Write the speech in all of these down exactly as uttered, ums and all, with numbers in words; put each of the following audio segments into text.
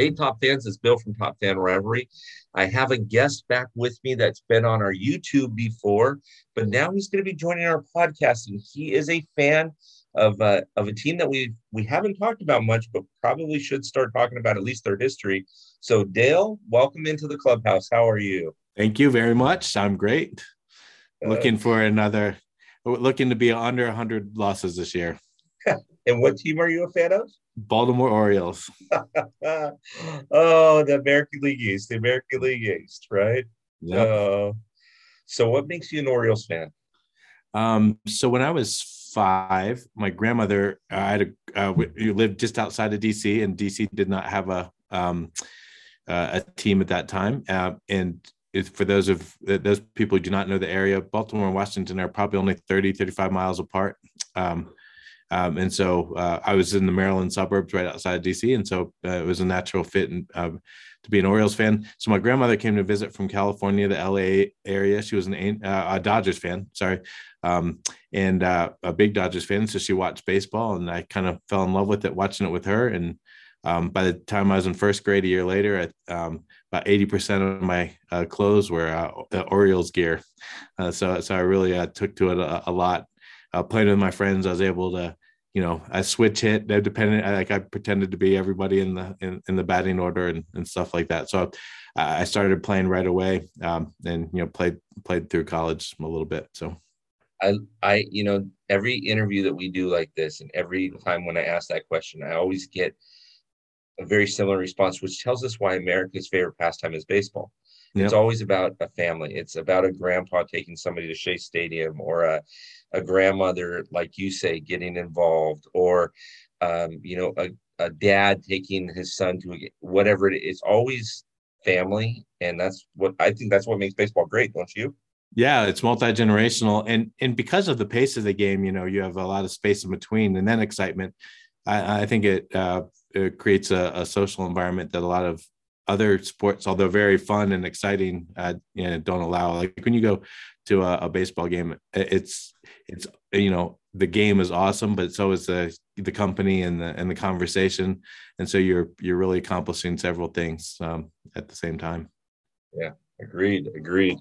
Hey, Top Fans, it's Bill from Top Fan Rivalry. I have a guest back with me that's been on our YouTube before, but now he's going to be joining our podcast, and he is a fan of uh, of a team that we we haven't talked about much, but probably should start talking about at least their history. So, Dale, welcome into the clubhouse. How are you? Thank you very much. I'm great. Uh, looking for another, looking to be under one hundred losses this year. And what team are you a fan of? Baltimore Orioles. Oh, the American League East, the American League East, right? Yeah. Uh, so what makes you an Orioles fan? Um, so when I was five, my grandmother, I had a, uh, we lived just outside of D C, and D C did not have a um, uh, a team at that time. Uh, and if, for those of those people who do not know the area, Baltimore and Washington are probably only thirty, thirty-five miles apart. Um, Um, and so uh, I was in the Maryland suburbs right outside of D C. And so uh, it was a natural fit and, uh, to be an Orioles fan. So my grandmother came to visit from California, the L A area. She was an, uh, a Dodgers fan, sorry, um, and uh, a big Dodgers fan. So she watched baseball, and I kind of fell in love with it, watching it with her. And um, by the time I was in first grade, a year later, I, um, about eighty percent of my uh, clothes were uh, the Orioles gear. Uh, so, so I really uh, took to it a, a lot. Uh, playing with my friends, I was able to, you know, I switch hit. They're dependent. Like I pretended to be everybody in the in, in the batting order and, and stuff like that. So uh, I started playing right away, um, and you know, played played through college a little bit. So I I you know, every interview that we do like this, and every time when I ask that question, I always get a very similar response, which tells us why America's favorite pastime is baseball. Yep. It's always about a family. It's about a grandpa taking somebody to Shea Stadium, or a, a grandmother, like you say, getting involved, or, um, you know, a, a dad taking his son to a, whatever it is. It's always family. And that's what I think that's what makes baseball great. Don't you? Yeah, it's multi-generational. And, and because of the pace of the game, you know, you have a lot of space in between and then excitement. I, I think it, uh, it creates a, a social environment that a lot of other sports, although very fun and exciting, uh, you know, don't allow. Like when you go to a, a baseball game, it's it's you know, the game is awesome, but so is the the company and the and the conversation, and so you're you're really accomplishing several things um, at the same time. Yeah, agreed, agreed.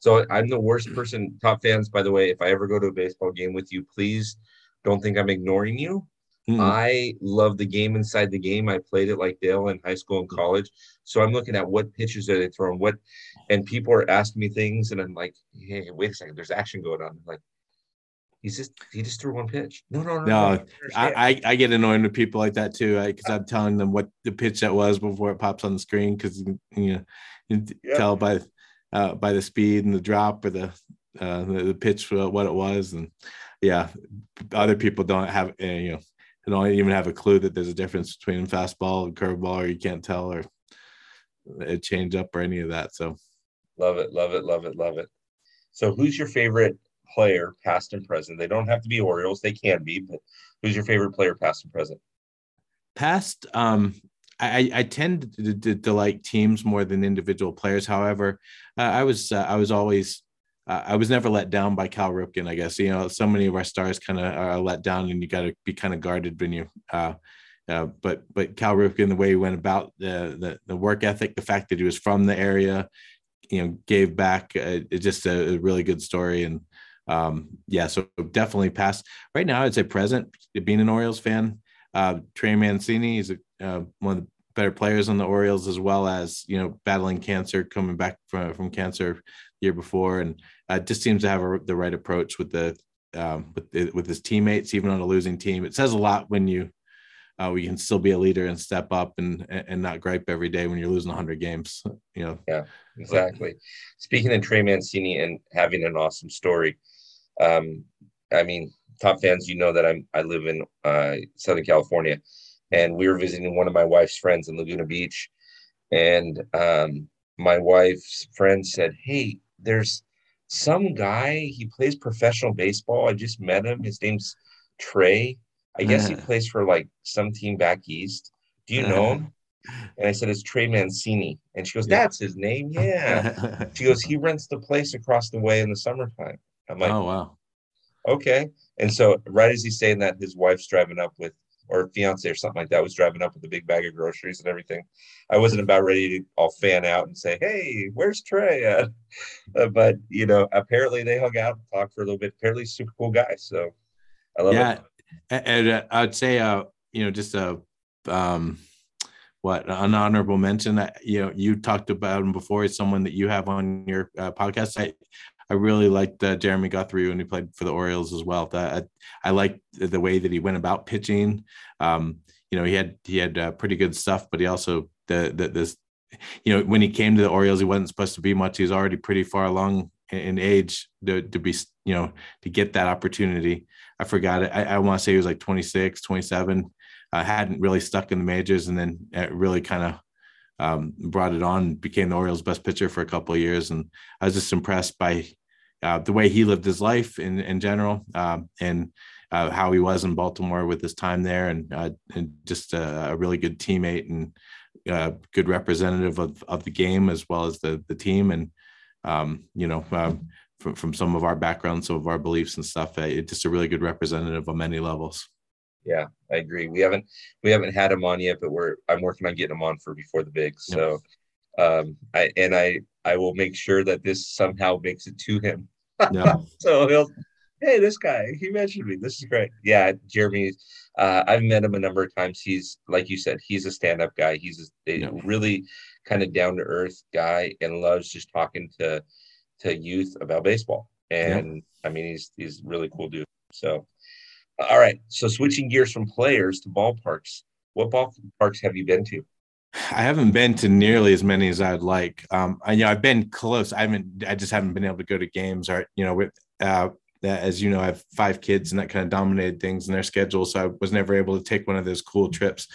So I'm the worst person, Top Fans, by the way. If I ever go to a baseball game with you, please don't think I'm ignoring you. Mm-hmm. I love the game inside the game. I played it like Dale in high school and college. So I'm looking at what pitches are they throwing, what, and people are asking me things, and I'm like, hey, wait a second, there's action going on. I'm like, he's just he just threw one pitch. No, no, no. No, no I, I I get annoyed with people like that too, because I'm telling them what the pitch that was before it pops on the screen, because you know you can yeah. tell by uh, by the speed and the drop or the uh, the pitch uh, what it was, and yeah, other people don't have uh, you know. And don't even have a clue that there's a difference between fastball and curveball, or you can't tell, or a change up, or any of that. So love it, love it, love it, love it. So who's your favorite player, past and present? They don't have to be Orioles. They can be, but who's your favorite player, past and present? Past, um, I, I tend to, to, to like teams more than individual players. However, uh, I was uh, I was always I was never let down by Cal Ripken, I guess. You know, so many of our stars kind of are let down, and you got to be kind of guarded when you. Uh, uh, but but Cal Ripken, the way he went about the, the the work ethic, the fact that he was from the area, you know, gave back. Uh, it's just a, a really good story, and um, yeah, so definitely past. Right now, I'd say present. Being an Orioles fan, uh, Trey Mancini is uh, one of the better players on the Orioles, as well as you know battling cancer, coming back from from cancer year before, and uh, just seems to have a, the right approach with the um, with the, with his teammates, even on a losing team. It says a lot when you uh, we can still be a leader and step up and and not gripe every day when you're losing one hundred games. You know. Yeah, exactly. But, speaking of Trey Mancini and having an awesome story, um, I mean, Top Fans, you know that I'm I live in uh, Southern California, and we were visiting one of my wife's friends in Laguna Beach, and um, my wife's friend said, "Hey, there's some guy, he plays professional baseball. I just met him. His name's Trey. I guess uh, he plays for like some team back east. Do you uh, know him?" And I said, "It's Trey Mancini." And she goes, yeah. "That's his name." Yeah. She goes, "He rents the place across the way in the summertime." I'm like, "Oh, wow. Okay." And so right as he's saying that, his wife's driving up with or fiance or something like that was driving up with a big bag of groceries and everything. I wasn't about ready to all fan out and say, hey, where's Trey at? Uh, but, you know, apparently they hung out and talked for a little bit. Apparently super cool guy. So I love yeah, it. And uh, I would say, uh, you know, just a, um, what, an honorable mention that, you know, you talked about him before is someone that you have on your uh, podcast. I, I really liked uh, Jeremy Guthrie when he played for the Orioles as well. That I, I liked the way that he went about pitching. Um, you know, he had he had uh, pretty good stuff, but he also the, the this, you know, when he came to the Orioles, he wasn't supposed to be much. He was already pretty far along in, in age to, to be, you know, to get that opportunity. I forgot it. I, I want to say he was like twenty-six, twenty-seven. I uh, hadn't really stuck in the majors, and then it really kind of. Um, brought it on, became the Orioles' best pitcher for a couple of years, and I was just impressed by uh, the way he lived his life in in general, um, and uh, how he was in Baltimore with his time there, and uh, and just a, a really good teammate and uh, good representative of of the game as well as the the team, and um, you know um, from from some of our backgrounds, some of our beliefs and stuff. Uh, it's just a really good representative on many levels. Yeah, I agree. We haven't we haven't had him on yet, but we're I'm working on getting him on for Before the Big. So, um, I and I I will make sure that this somehow makes it to him. Yeah. So he'll, hey, this guy, he mentioned me. This is great. Yeah, Jeremy. Uh, I've met him a number of times. He's like you said, he's a stand-up guy. He's a, yeah. a really kind of down-to-earth guy and loves just talking to to youth about baseball. And yeah. I mean, he's he's really cool dude. So. All right. So switching gears from players to ballparks, what ballparks have you been to? I haven't been to nearly as many as I'd like. Um, I, you know, I've been close. I haven't, I just haven't been able to go to games or, you know, with, uh, as you know, I have five kids and that kind of dominated things in their schedule. So I was never able to take one of those cool trips.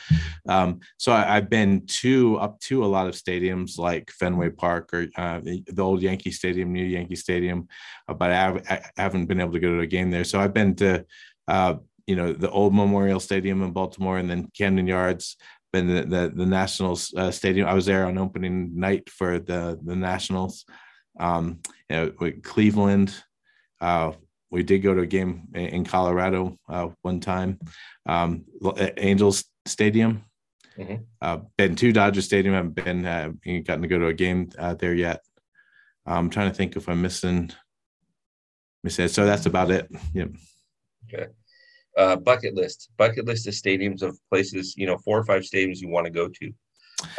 Um, so I, I've been to up to a lot of stadiums like Fenway Park or uh, the, the old Yankee Stadium, new Yankee Stadium, uh, but I, I haven't been able to go to a game there. So I've been to, Uh, you know, the old Memorial Stadium in Baltimore and then Camden Yards, then the, the, the Nationals uh, Stadium. I was there on opening night for the, the Nationals. Um, you know, with Cleveland, uh, we did go to a game in Colorado uh, one time. Um, Angels Stadium, mm-hmm. uh, been to Dodger Stadium. I haven't been, uh, gotten to go to a game uh, there yet. I'm trying to think if I'm missing. missing so that's about it. Yep. Okay. Uh, bucket list. Bucket list of stadiums of places, you know, four or five stadiums you want to go to.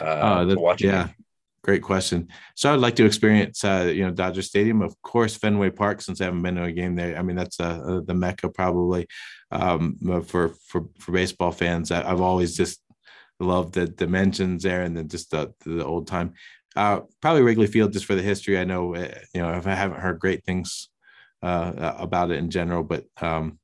Uh, uh, that, to watch yeah. It. Great question. So I'd like to experience, uh, you know, Dodger Stadium, of course, Fenway Park, since I haven't been to a game there. I mean, that's uh, the Mecca probably um, for, for, for baseball fans. I, I've always just loved the dimensions there and then just the, the old time. Uh, probably Wrigley Field just for the history. I know, uh, you know, I haven't heard great things uh, about it in general, but um,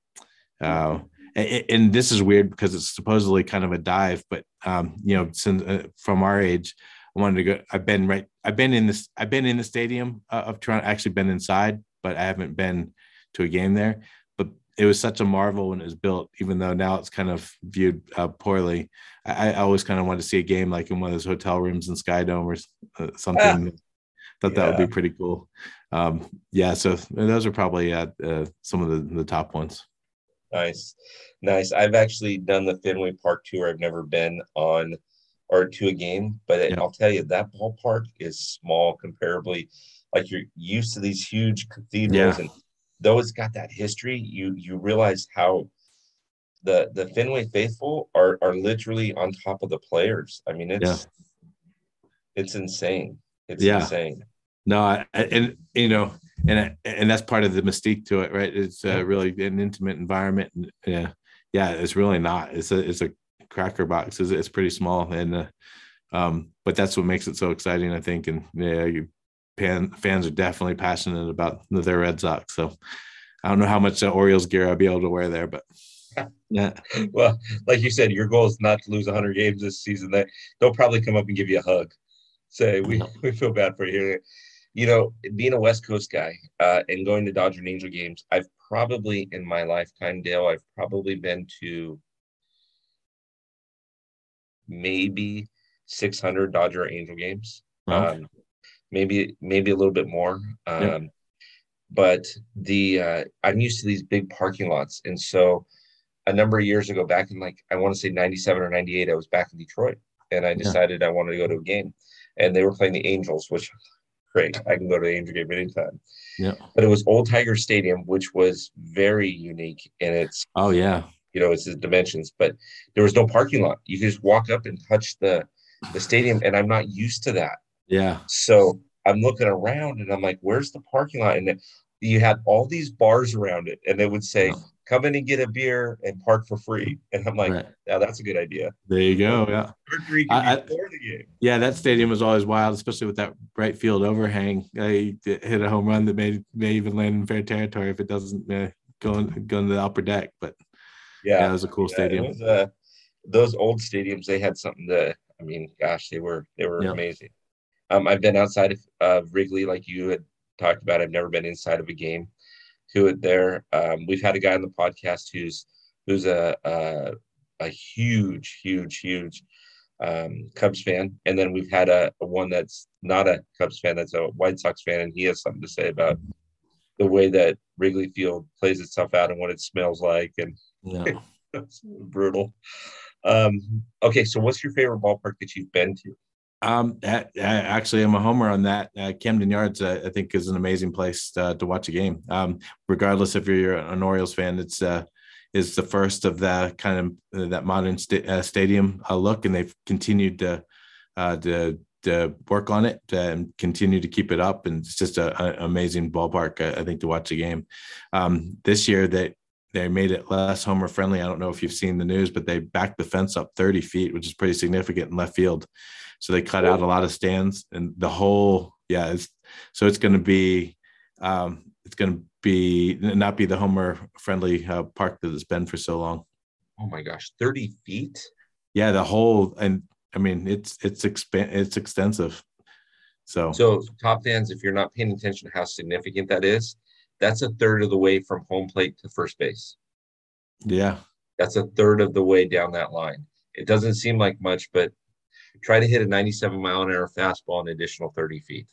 Uh, and, and this is weird because it's supposedly kind of a dive, but um, you know, since uh, from our age, I wanted to go. I've been right. I've been in this. I've been in the stadium uh, of Toronto. Actually, been inside, but I haven't been to a game there. But it was such a marvel when it was built, even though now it's kind of viewed uh, poorly. I, I always kind of wanted to see a game like in one of those hotel rooms in Skydome or uh, something. Ah. Thought yeah. that would be pretty cool. Um, yeah. So those are probably uh, uh, some of the, the top ones. Nice. Nice. I've actually done the Fenway Park tour. I've never been on or to a game, but it, yeah. I'll tell you that ballpark is small comparably. Like you're used to these huge cathedrals yeah. and though it's got that history, you you realize how the the Fenway faithful are are literally on top of the players. I mean, it's yeah. it's insane. It's yeah. insane. No, I, and you know, and and that's part of the mystique to it, right? It's uh, really an intimate environment. And, yeah, yeah, it's really not. It's a it's a cracker box. It's, it's pretty small, and uh, um, but that's what makes it so exciting, I think. And yeah, you pan, fans are definitely passionate about their Red Sox. So I don't know how much uh, Orioles gear I'll be able to wear there, but. Yeah. Well, like you said, your goal is not to lose one hundred games this season. They they'll probably come up and give you a hug, say we we feel bad for you. You know, being a West Coast guy uh, and going to Dodger and Angel games, I've probably in my lifetime, Dale, I've probably been to maybe six hundred Dodger or Angel games, wow. um, maybe maybe a little bit more. Um, yeah. But the uh, I'm used to these big parking lots, and so a number of years ago, back in like, I want to say ninety-seven or ninety-eight, I was back in Detroit and I decided yeah. I wanted to go to a game, and they were playing the Angels, which great. I can go to the Angel game anytime. Yeah. But it was Old Tiger Stadium, which was very unique in its, oh yeah, you know, its dimensions, but there was no parking lot. You could just walk up and touch the, the stadium. And I'm not used to that. Yeah. So I'm looking around and I'm like, where's the parking lot? And you had all these bars around it, and they would say, oh. come in and get a beer and park for free. And I'm like, right. yeah, that's a good idea. There you go. Yeah. I, I, the game. Yeah. That stadium was always wild, especially with that right field overhang. I hit a home run that may, may even land in fair territory if it doesn't uh, go, in, go into the upper deck, but yeah, yeah it was a cool yeah, stadium. It was, uh, those old stadiums, they had something to, I mean, gosh, they were, they were yeah. amazing. Um, I've been outside of uh, Wrigley, like you had talked about. I've never been inside of a game to it there. Um, we've had a guy on the podcast who's who's a a, a huge, huge, huge um, Cubs fan, and then we've had a, a one that's not a Cubs fan, that's a White Sox fan, and he has something to say about the way that Wrigley Field plays itself out and what it smells like, and yeah. it's brutal. Um, okay, so what's your favorite ballpark that you've been to? Um, I, I actually am a homer on that. Uh, Camden Yards, uh, I think, is an amazing place uh, to watch a game. Um, regardless if you're an Orioles fan, it's uh, is the first of that kind of uh, that modern st- uh, stadium uh, look, and they've continued to uh, to, to work on it and continue to keep it up. And it's just an amazing ballpark, uh, I think, to watch a game. Um, this year that. They made it less homer friendly. I don't know if you've seen the news, but they backed the fence up thirty feet, which is pretty significant in left field. So they cut out a lot of stands, and the whole, yeah. It's, so it's going to be, um, it's going to be not be the homer friendly uh, park that it's been for so long. Oh my gosh. thirty feet. Yeah. The whole, and I mean, it's, it's expan- it's extensive. So, so Cub fans, if you're not paying attention to how significant that is, that's a third of the way from home plate to first base. Yeah. That's a third of the way down that line. It doesn't seem like much, but try to hit a ninety-seven mile an hour fastball an additional thirty feet.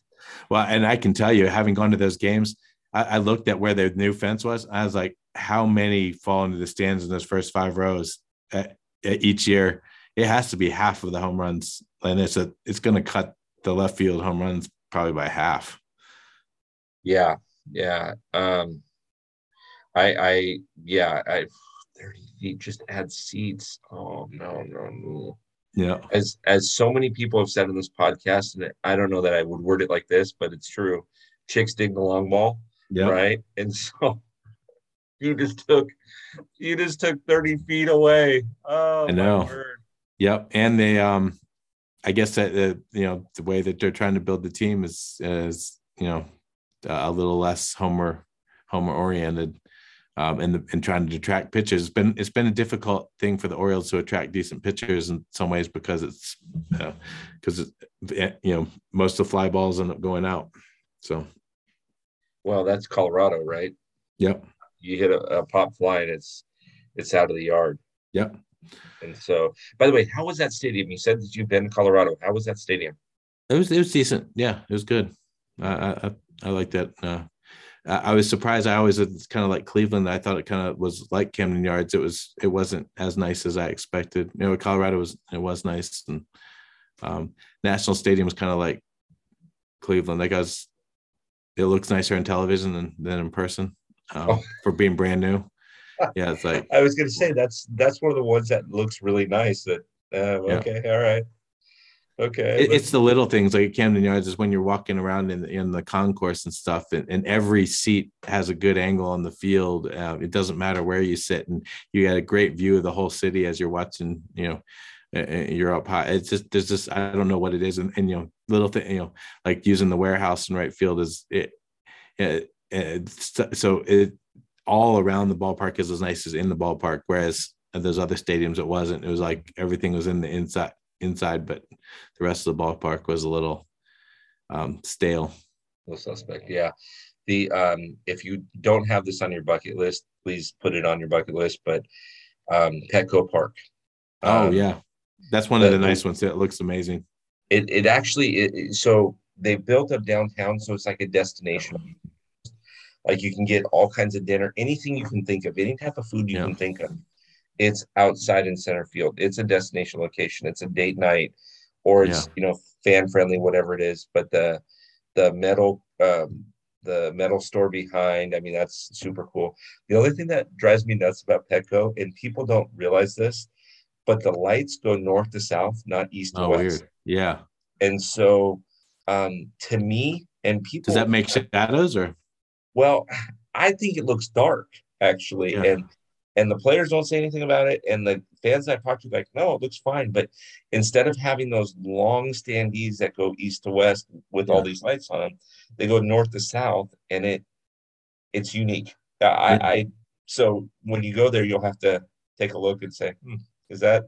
Well, and I can tell you, having gone to those games, I, I looked at where their new fence was. I was like, how many fall into the stands in those first five rows at, at each year? It has to be half of the home runs. And it's a, it's going to cut the left field home runs probably by half. Yeah. Yeah. Um, I, I, yeah, I, thirty feet, just add seats. Oh no, no, no. Yeah. As, as so many people have said in this podcast, and I don't know that I would word it like this, but it's true. Chicks dig the long ball. Yeah. Right. And so you just took, you just took thirty feet away. Oh, I know. My word. Yep. And they, um, I guess that, uh, you know, the way that they're trying to build the team is, is, you know, Uh, a little less homer homer oriented, um, and the, and trying to attract pitchers. It's been it's been a difficult thing for the Orioles to attract decent pitchers in some ways, because it's because uh, it, you know most of the fly balls end up going out. So, well, that's Colorado, right? Yep. You hit a, a pop fly and it's it's out of the yard. Yep. And so, by the way, how was that stadium? You said that you've been to Colorado. How was that stadium? It was it was decent. Yeah, it was good. Uh, I. I I like that. Uh, I was surprised. I always, it's kind of like Cleveland. I thought it kind of was like Camden Yards. It was, it wasn't as nice as I expected. You know, Colorado was, it was nice. And um, National Stadium was kind of like Cleveland. Like I was, it looks nicer on television than, than in person um, oh. for being brand new. Yeah. It's like, I was going to say that's, that's one of the ones that looks really nice that, uh, okay. Yeah. All right. Okay. It, it's the little things like Camden Yards is when you're walking around in, in the concourse and stuff, and, and every seat has a good angle on the field. Uh, it doesn't matter where you sit, and you got a great view of the whole city as you're watching, you know, uh, you're up high. It's just, there's just, I don't know what it is. And, and you know, little thing, you know, like using the warehouse in right field is it. it, it so it all around the ballpark is as nice as in the ballpark. Whereas those other stadiums, it wasn't, it was like everything was in the inside. inside but the rest of the ballpark was a little um stale. Well, suspect. Yeah. The um if you don't have this on your bucket list, please put it on your bucket list, but um Petco Park. Um, oh yeah. That's one the, of the nice ones. It looks amazing. It it actually it, so they built up downtown, so it's like a destination. Like you can get all kinds of dinner, anything you can think of, any type of food you yeah. can think of. it's outside in center field. It's a destination location. It's a date night, or it's, yeah. you know, fan friendly, whatever it is. But the, the metal, um, the metal store behind, I mean, that's super cool. The only thing that drives me nuts about Petco, and people don't realize this, but the lights go north to south, not east to oh, west. Weird. Yeah. And so, um, to me and people, does that make shadows or? Well, I think it looks dark actually. Yeah. And, and the players don't say anything about it. And the fans I talked to like, no, it looks fine. But instead of having those long standees that go east to west with yeah. all these lights on them, they go north to south, and it it's unique. I, yeah. I so when you go there, you'll have to take a look and say, hmm, is that?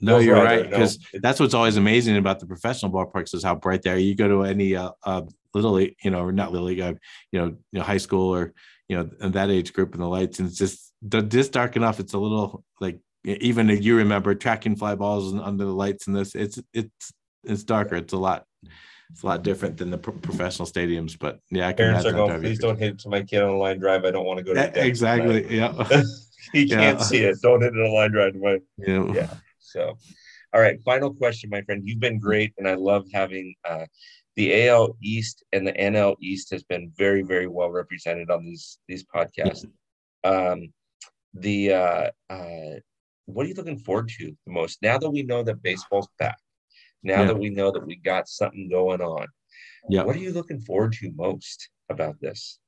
No, you're right. Because no, that's what's always amazing about the professional ballparks is how bright they are. You go to any uh, uh, little league, you know, or not little league, uh, you know, you know, high school or, you know, that age group, and the lights, and it's just, this dark enough, it's a little like, even if you remember tracking fly balls under the lights and this, it's it's it's darker. It's a lot, it's a lot different than the pro- professional stadiums. But yeah, I can parents are going, please don't hit it to my kid on a line drive. I don't want to go to that. Exactly. Tonight. Yeah. He yeah. can't see it. Don't hit it on a line drive. My, yeah. yeah. So, all right. Final question, my friend. You've been great, and I love having uh, the A L East and the N L East has been very, very well represented on these these podcasts. Um, The uh, uh, what are you looking forward to the most now that we know that baseball's back? Now yeah. that we know that we got something going on, yeah. what are you looking forward to most about this?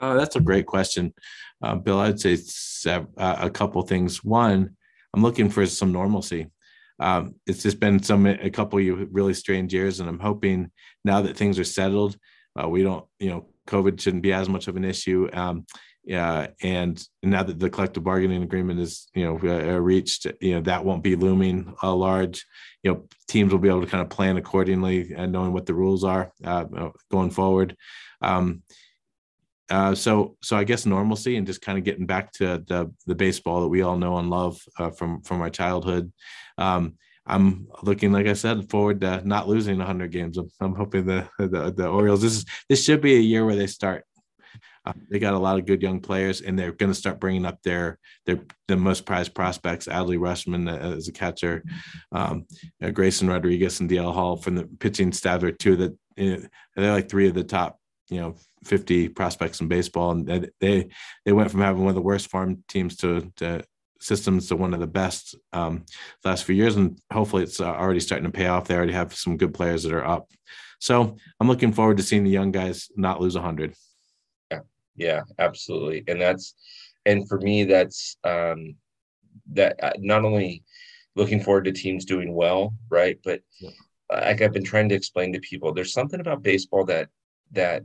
Uh, that's a great question, uh, Bill. I'd say uh, a couple things. One, I'm looking for some normalcy. Um, it's just been some a couple of really strange years, and I'm hoping now that things are settled, uh, we don't, you know, COVID shouldn't be as much of an issue. Um, Yeah, and now that the collective bargaining agreement is, you know, uh, reached, you know, that won't be looming uh, large. You know, teams will be able to kind of plan accordingly and knowing what the rules are uh, going forward. Um, uh, so, so I guess normalcy and just kind of getting back to the the baseball that we all know and love uh, from from our childhood. Um, I'm looking, like I said, forward to not losing one hundred games. I'm, I'm hoping the, the the Orioles. This is this should be a year where they start. Uh, they got a lot of good young players, and they're going to start bringing up their their the most prized prospects. Adley Rutschman uh, as a catcher, um, uh, Grayson Rodriguez and D L. Hall from the pitching staff are two that you know, they're like three of the top you know fifty prospects in baseball, and they they went from having one of the worst farm teams to, to systems to one of the best um, the last few years, and hopefully it's uh, already starting to pay off. They already have some good players that are up, so I'm looking forward to seeing the young guys not lose one hundred. Yeah, absolutely. And that's, and for me, that's um, that uh, not only looking forward to teams doing well, right? But yeah. like I've been trying to explain to people, there's something about baseball that, that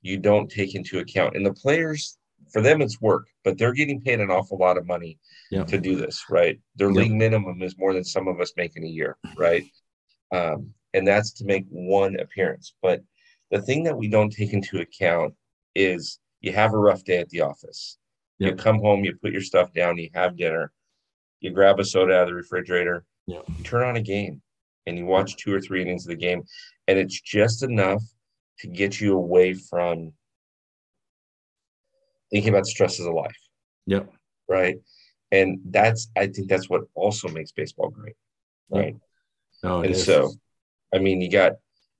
you don't take into account. And the players, for them, it's work, but they're getting paid an awful lot of money yeah. to do this, right? Their yeah. league minimum is more than some of us make in a year, right? Um, and that's to make one appearance. But the thing that we don't take into account is you have a rough day at the office. Yep. You come home, you put your stuff down, you have dinner, you grab a soda out of the refrigerator, yep. you turn on a game, and you watch two or three innings of the game, and it's just enough to get you away from thinking about the stresses of life. Yep. Right? And that's, I think that's what also makes baseball great. Right? No, it and is. So, I mean, you got,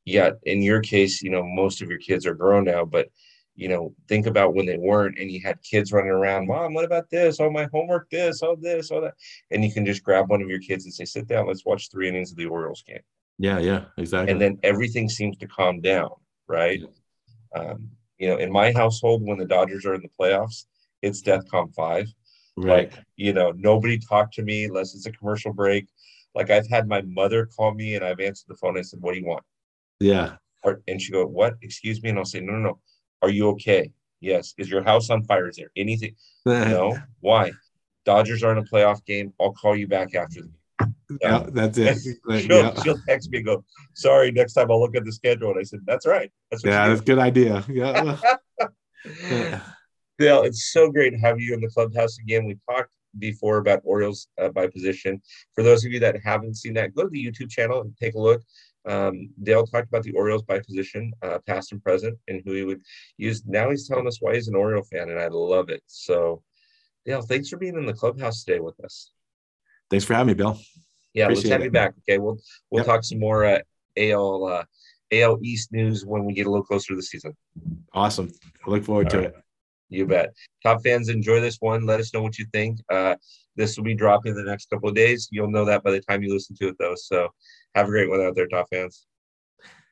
you got, in your case, you know, most of your kids are grown now, but you know, think about when they weren't, and you had kids running around, Mom, what about this? Oh, my homework, this, oh, this, oh, that. And you can just grab one of your kids and say, sit down, let's watch three innings of the Orioles game. Yeah, yeah, exactly. And then everything seems to calm down, right? Yeah. Um, you know, in my household, when the Dodgers are in the playoffs, it's Death Calm five. Right. Like, you know, nobody talked to me unless it's a commercial break. Like, I've had my mother call me, and I've answered the phone and said, what do you want? Yeah. And she go, what? Excuse me? And I'll say, no, no, no. Are you okay? Yes. Is your house on fire? Is there anything? No. Why? Dodgers are in a playoff game. I'll call you back after the game. No. Yeah, that's it. she'll, yeah. she'll text me and go, sorry, next time I'll look at the schedule. And I said, that's right. That's yeah, that's a good idea. Yeah. yeah. Dale, it's so great to have you in the clubhouse again. We talked before about Orioles uh, by position. For those of you that haven't seen that, go to the YouTube channel and take a look. Um, Dale talked about the Orioles by position, uh, past and present, and who he would use. Now he's telling us why he's an Oriole fan, and I love it. So Dale, thanks for being in the clubhouse today with us. Thanks for having me, Bill. Yeah, appreciate let's have it. You back. Okay, we'll we'll yep. talk some more uh, A L uh, A L East news when we get a little closer to the season. Awesome. I look forward All to right. it. You bet. Cub fans, enjoy this one. Let us know what you think. Uh, this will be dropping in the next couple of days. You'll know that by the time you listen to it, though. So have a great one out there, Cub fans.